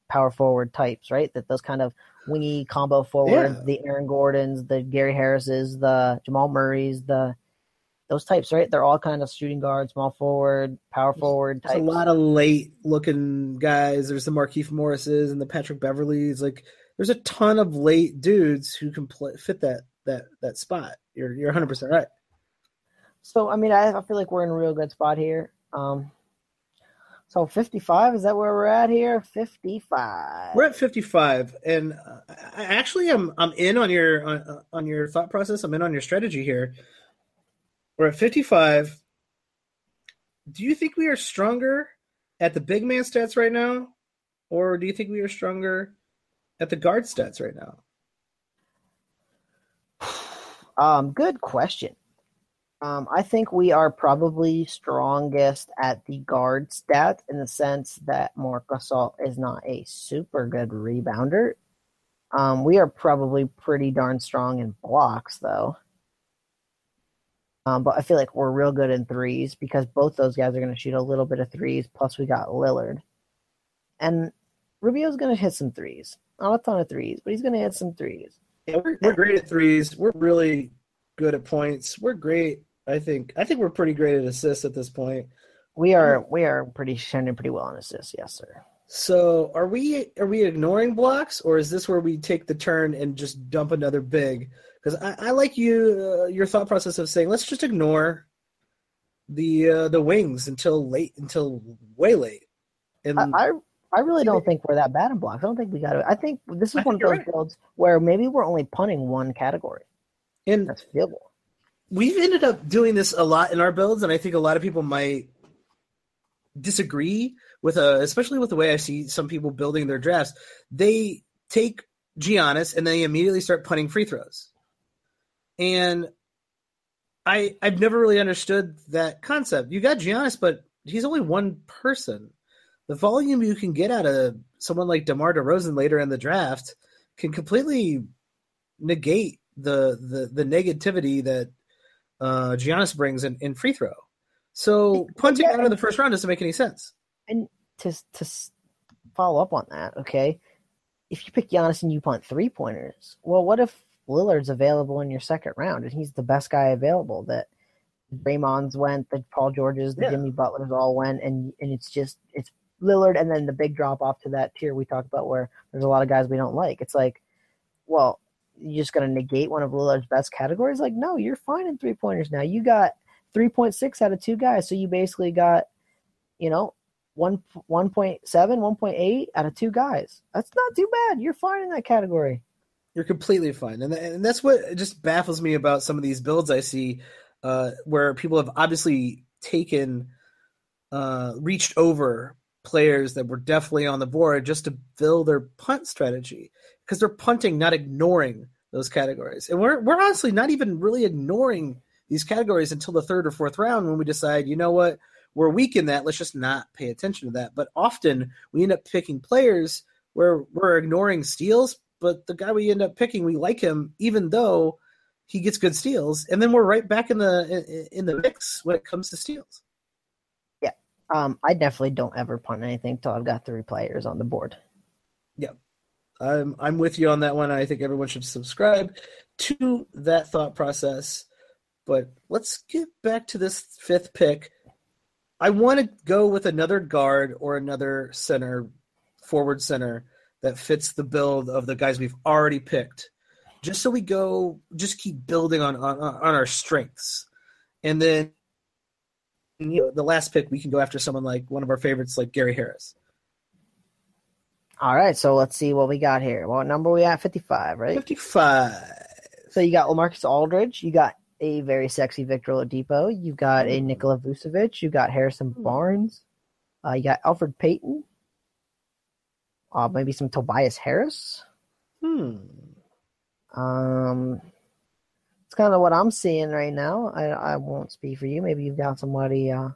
power forward types, right? That those kind of wingy combo forwards, yeah. The Aaron Gordons, the Gary Harrises, the Jamal Murrays, the those types, right? They're all kind of shooting guard, small forward, power forward types. There's a lot of late looking guys. There's the Markieff Morrises and the Patrick Beverleys. Like there's a ton of late dudes who can play, fit that that that spot. You're you're one hundred percent right. So I mean, I, I feel like we're in a real good spot here. Um, So fifty-five, is that where we're at here? fifty-five. We're at fifty-five, and I actually I'm I'm in on your on, on your thought process. I'm in on your strategy here. We're at fifty-five. Do you think we are stronger at the big man stats right now, or do you think we are stronger at the guard stats right now? Um, good question. Um, I think we are probably strongest at the guard stat in the sense that Marc Gasol is not a super good rebounder. Um, we are probably pretty darn strong in blocks, though. Um, but I feel like we're real good in threes because both those guys are going to shoot a little bit of threes, plus we got Lillard. And Rubio's going to hit some threes. Not a ton of threes, but he's going to hit some threes. Yeah, we're, we're great at threes. We're really good at points. We're great. I think I think we're pretty great at assists at this point. We are we are pretty trending pretty well on assists, yes, sir. So are we are we ignoring blocks, or is this where we take the turn and just dump another big? Because I, I like you uh, your thought process of saying let's just ignore the uh, the wings until late until way late. And I I, I really don't think we're that bad in blocks. I don't think we got it. I think this is one of those right. builds where maybe we're only punting one category. And that's fieldable. We've ended up doing this a lot in our builds, and I think a lot of people might disagree with, a, especially with the way I see some people building their drafts. They take Giannis and they immediately start punting free throws. And I, I've never really understood that concept. You got Giannis, but he's only one person. The volume you can get out of someone like DeMar DeRozan later in the draft can completely negate The, the the negativity that uh, Giannis brings in, in free throw. So punting yeah, out in the first round doesn't make any sense. And to to follow up on that, okay, if you pick Giannis and you punt three-pointers, well, what if Lillard's available in your second round and he's the best guy available? That Draymond's went, the Paul George's, the yeah. Jimmy Butler's all went, and and it's just it's Lillard and then the big drop off to that tier we talked about where there's a lot of guys we don't like. It's like, well, you're just going to negate one of Lillard's best categories? Like, no, you're fine in three-pointers now. You got three point six out of two guys, so you basically got, you know, one, one point seven, one point eight out of two guys. That's not too bad. You're fine in that category. You're completely fine. And, and that's what just baffles me about some of these builds I see uh, where people have obviously taken, uh, reached over players that were definitely on the board just to fill their punt strategy, because they're punting, not ignoring those categories. And we're we're honestly not even really ignoring these categories until the third or fourth round, when we decide, you know what, we're weak in that. Let's just not pay attention to that. But often we end up picking players where we're ignoring steals, but the guy we end up picking, we like him, even though he gets good steals. And then we're right back in the, in the mix when it comes to steals. Yeah. Um, I definitely don't ever punt anything till I've got three players on the board. Yeah. I'm, I'm with you on that one. I think everyone should subscribe to that thought process. But let's get back to this fifth pick. I want to go with another guard or another center, forward center, that fits the build of the guys we've already picked, just so we go, just keep building on on, on our strengths. And then, you know, the last pick, we can go after someone like one of our favorites, like Gary Harris. All right, so let's see what we got here. What number we at? fifty-five, right? fifty-five. So you got LaMarcus Aldridge. You got a very sexy Victor Oladipo. You got a Nikola Vucevic. You got Harrison Barnes. Uh, you got Alfred Payton. Uh, maybe some Tobias Harris. Hmm. Um, it's kind of what I'm seeing right now. I I won't speak for you. Maybe you've got somebody uh,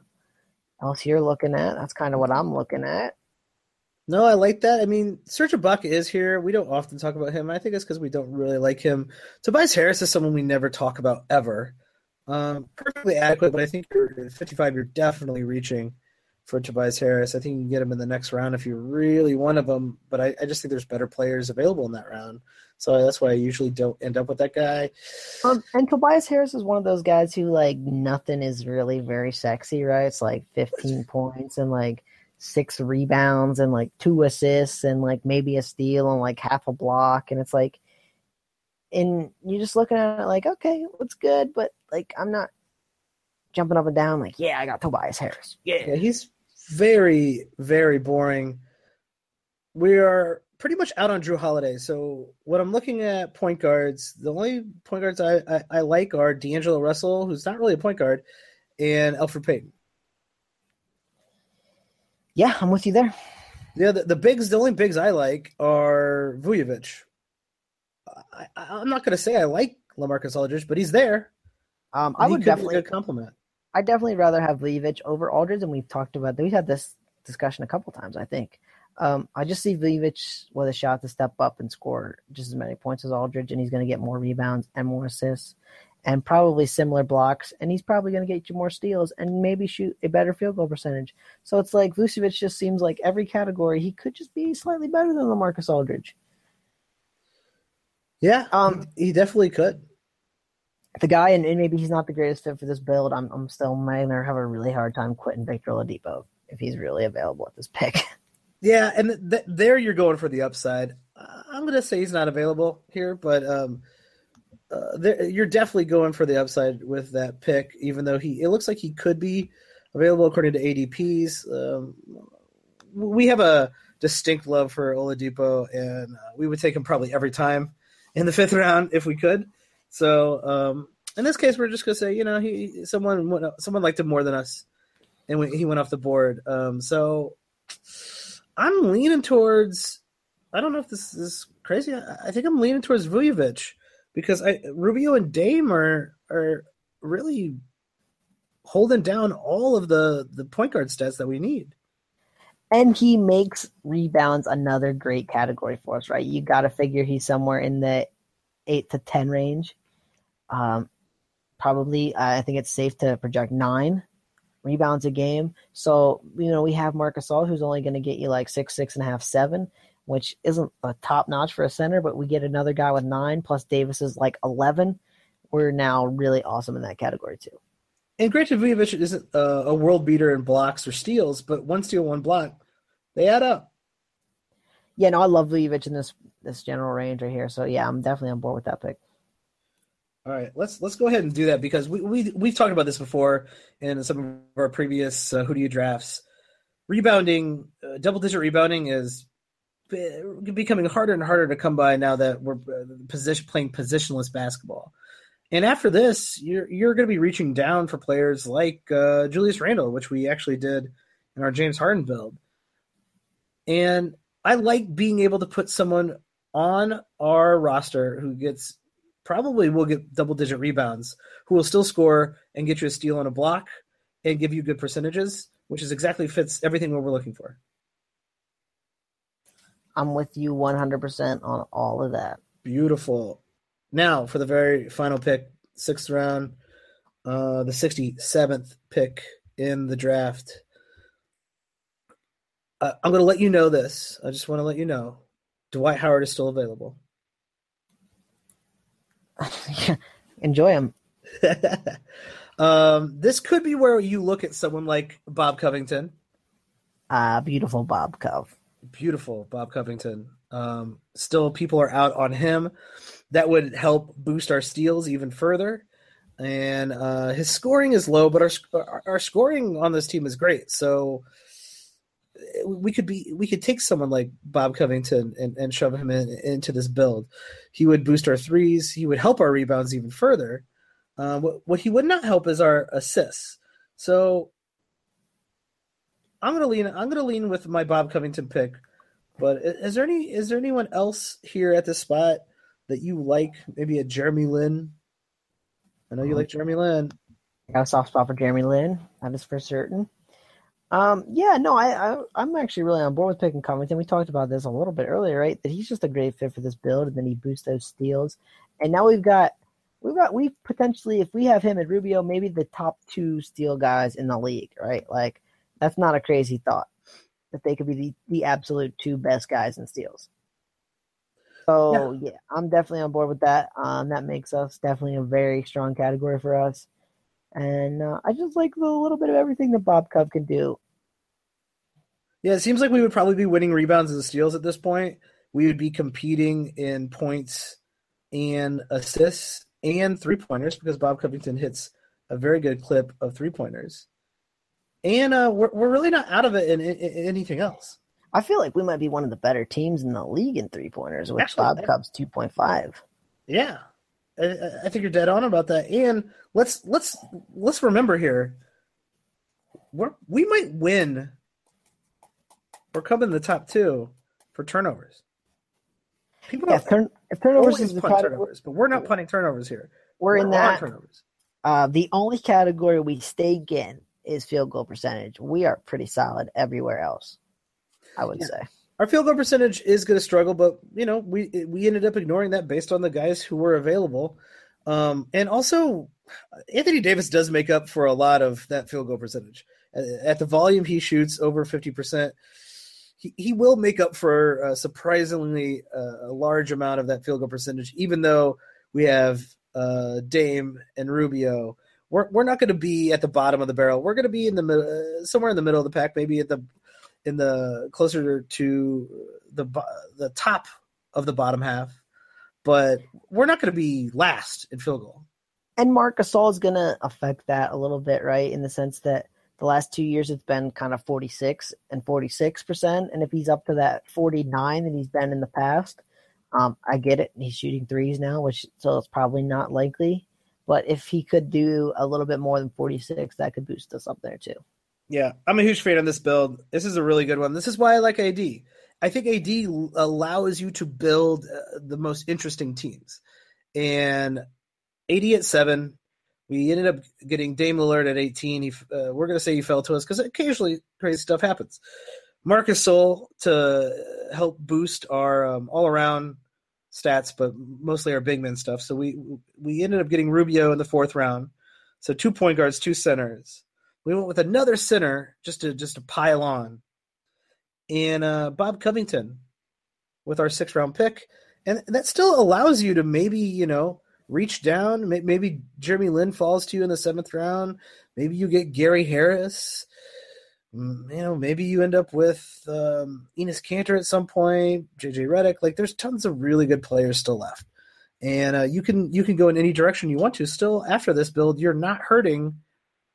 else you're looking at. That's kind of what I'm looking at. No, I like that. I mean, Serge Ibaka is here. We don't often talk about him. I think it's because we don't really like him. Tobias Harris is someone we never talk about ever. Um, perfectly adequate, but I think you're, at fifty-five, you're definitely reaching for Tobias Harris. I think you can get him in the next round if you really want him, but I, I just think there's better players available in that round. So that's why I usually don't end up with that guy. Um, and Tobias Harris is one of those guys who, like, nothing is really very sexy, right? It's like fifteen points and, like, six rebounds and like two assists and like maybe a steal and like half a block. And it's like, and you're just looking at it like, okay, what's good? But like, I'm not jumping up and down. Like, yeah, I got Tobias Harris. Yeah. yeah he's very, very boring. We are pretty much out on Drew Holiday. So what I'm looking at point guards, the only point guards I, I, I like are D'Angelo Russell, who's not really a point guard, and Alfred Payton. Yeah, I'm with you there. Yeah, the, the bigs, the only bigs I like are Vujovic. I, I, I'm not going to say I like LaMarcus Aldridge, but he's there. Um, I he would definitely be a good compliment. I definitely rather have Vujovic over Aldridge, and we've talked about that. We've had this discussion a couple times, I think. Um, I just see Vujovic with a shot to step up and score just as many points as Aldridge, and he's going to get more rebounds and more assists and probably similar blocks, and he's probably going to get you more steals and maybe shoot a better field goal percentage. So it's like Vucevic just seems like every category he could just be slightly better than LaMarcus Aldridge. Yeah, um, he definitely could. The guy, and, and maybe he's not the greatest fit for this build. I'm, I'm still might have a really hard time quitting Victor Oladipo if he's really available at this pick. Yeah, and th- there you're going for the upside. I'm going to say he's not available here, but um, – Uh, there, you're definitely going for the upside with that pick, even though he it looks like he could be available according to A D Ps. Um, we have a distinct love for Oladipo, and uh, we would take him probably every time in the fifth round if we could. So um, in this case, we're just going to say, you know, he someone went, someone liked him more than us, and we, he went off the board. Um, so I'm leaning towards – I don't know if this is crazy. I, I think I'm leaning towards Vujovic. Because I, Rubio and Dame are are really holding down all of the, the point guard stats that we need. And he makes rebounds another great category for us, right? You got to figure he's somewhere in the eight to ten range. Um, probably, I think it's safe to project nine rebounds a game. So, you know, we have Marc Gasol, who's only going to get you like six, six and a half, seven, which isn't a top notch for a center, but we get another guy with nine plus Davis is like eleven. We're now really awesome in that category too. And Greg Vujovic isn't uh, a world beater in blocks or steals, but one steal, one block, they add up. Yeah, no, I love Vujovic in this, this general range right here. So yeah, I'm definitely on board with that pick. All right, let's let's go ahead and do that because we, we, we've talked about this before in some of our previous uh, Who Do You drafts. Rebounding, uh, double-digit rebounding is becoming harder and harder to come by now that we're position, playing positionless basketball. And after this, you're you're going to be reaching down for players like uh, Julius Randle, which we actually did in our James Harden build. And I like being able to put someone on our roster who gets probably will get double-digit rebounds, who will still score and get you a steal and a block and give you good percentages, which is exactly fits everything what we're looking for. I'm with you one hundred percent on all of that. Beautiful. Now for the very final pick, sixth round, uh, the sixty-seventh pick in the draft. Uh, I'm going to let you know this. I just want to let you know Dwight Howard is still available. Enjoy him. um, this could be where you look at someone like Bob Covington. Ah, beautiful Bob Cov. Beautiful Bob Covington. Um, still, people are out on him. That would help boost our steals even further. And uh, his scoring is low, but our our scoring on this team is great. So we could be we could take someone like Bob Covington and, and shove him in, into this build. He would boost our threes. He would help our rebounds even further. Uh, what, what he would not help is our assists. So I'm gonna lean. I'm gonna lean with my Bob Covington pick. But is there any is there anyone else here at this spot that you like? Maybe a Jeremy Lin. I know you like Jeremy Lin. I got a soft spot for Jeremy Lin. That is for certain. Um, yeah, no, I, I I'm actually really on board with picking Covington. We talked about this a little bit earlier, right? That he's just a great fit for this build, and then he boosts those steals. And now we've got we've got we potentially, if we have him and Rubio, maybe the top two steal guys in the league, right? Like that's not a crazy thought that they could be the, the absolute two best guys in steals. So yeah. yeah, I'm definitely on board with that. Um, that makes us definitely a very strong category for us. And uh, I just like the little bit of everything that Bob Cov can do. Yeah, it seems like we would probably be winning rebounds and steals at this point. We would be competing in points and assists and three-pointers because Bob Covington hits a very good clip of three-pointers. And uh, we're we're really not out of it in, in, in anything else. I feel like we might be one of the better teams in the league in three-pointers with Actually, Bob Cov's two point five. Yeah. I think you're dead on about that. And let's let's let's remember here, we're, we might win. We're coming the top two for turnovers. People yeah, don't turn, if turnovers is the punt category, turnovers, but we're not punting turnovers here. We're, we're in that. Turnovers. Uh, the only category we stay in is field goal percentage. We are pretty solid everywhere else, I would yeah. say. Our field goal percentage is going to struggle, but you know we we ended up ignoring that based on the guys who were available, um, and also Anthony Davis does make up for a lot of that field goal percentage. At the volume he shoots, over fifty percent, he he will make up for a surprisingly uh, a large amount of that field goal percentage. Even though we have uh, Dame and Rubio, we're we're not going to be at the bottom of the barrel. We're going to be in the middle, somewhere in the middle of the pack, maybe at the in the closer to the the top of the bottom half, but we're not going to be last in field goal. And Marc Gasol is going to affect that a little bit, right? In the sense that the last two years it's been kind of forty-six and forty-six percent. And if he's up to that forty-nine that he's been in the past, um, I get it. He's shooting threes now, which so it's probably not likely, but if he could do a little bit more than forty-six, that could boost us up there too. Yeah, I'm a huge fan of this build. This is a really good one. This is why I like A D. I think A D allows you to build uh, the most interesting teams. And A D at seven, we ended up getting Dame Lillard at eighteen. He, uh, we're going to say he fell to us because occasionally crazy stuff happens. Marc Gasol to help boost our um, all-around stats, but mostly our big men stuff. So we we ended up getting Rubio in the fourth round. So two point guards, two centers. We went with another center just to just to pile on, and uh, Bob Covington with our sixth round pick, and that still allows you to maybe you know reach down. Maybe Jeremy Lin falls to you in the seventh round. Maybe you get Gary Harris. You know, maybe you end up with um, Enes Kanter at some point. J J Redick. Like, there's tons of really good players still left, and uh, you can you can go in any direction you want to. Still, after this build, you're not hurting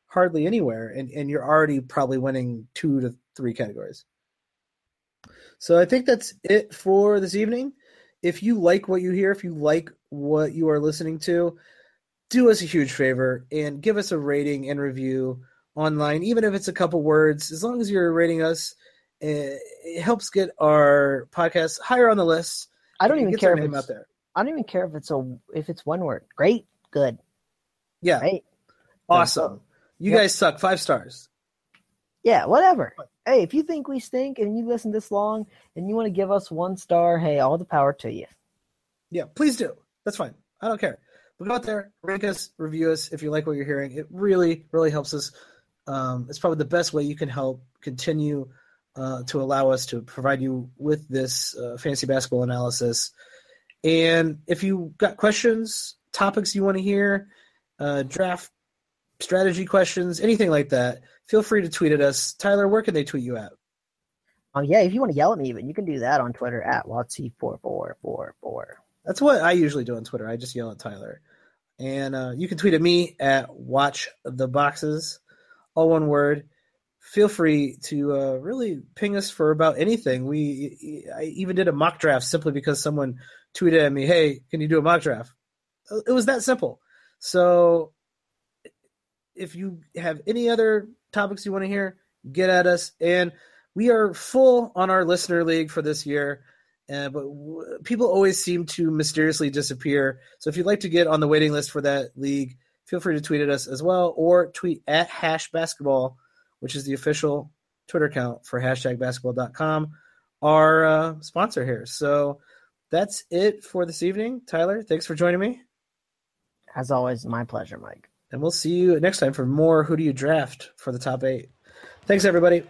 hardly anywhere, and, and you're already probably winning two to three categories. So I think that's it for this evening. If you like what you hear, if you like what you are listening to, do us a huge favor and give us a rating and review online, even if it's a couple words. As long as you're rating us It, it helps get our podcast higher on the list. I don't even care if it's out there. I don't even care if it's a if it's one word. Great, good, yeah, great. Awesome. You yep. guys suck. Five stars. Yeah, whatever. Hey, if you think we stink and you listen this long and you want to give us one star, hey, all the power to you. Yeah, please do. That's fine. I don't care. But go out there, rank us, review us if you like what you're hearing. It really, really helps us. Um, it's probably the best way you can help continue uh, to allow us to provide you with this uh, fantasy basketball analysis. And if you got questions, topics you want to hear, uh, draft strategy questions, anything like that, feel free to tweet at us. Tyler, where can they tweet you at? Oh, yeah, if you want to yell at me even, you can do that on Twitter at Watsy four four four four. That's what I usually do on Twitter. I just yell at Tyler. And uh, you can tweet at me at WatchTheBoxes, all one word. Feel free to uh, really ping us for about anything. We I even did a mock draft simply because someone tweeted at me, hey, can you do a mock draft? It was that simple. So if you have any other topics you want to hear, get at us. And we are full on our listener league for this year. Uh, but w- people always seem to mysteriously disappear. So if you'd like to get on the waiting list for that league, feel free to tweet at us as well, or tweet at HashBasketball, which is the official Twitter account for hashtag basketball dot com, our uh, sponsor here. So that's it for this evening. Tyler, thanks for joining me. As always, my pleasure, Mike. And we'll see you next time for more Who Do You Draft for the Top eight. Thanks, everybody.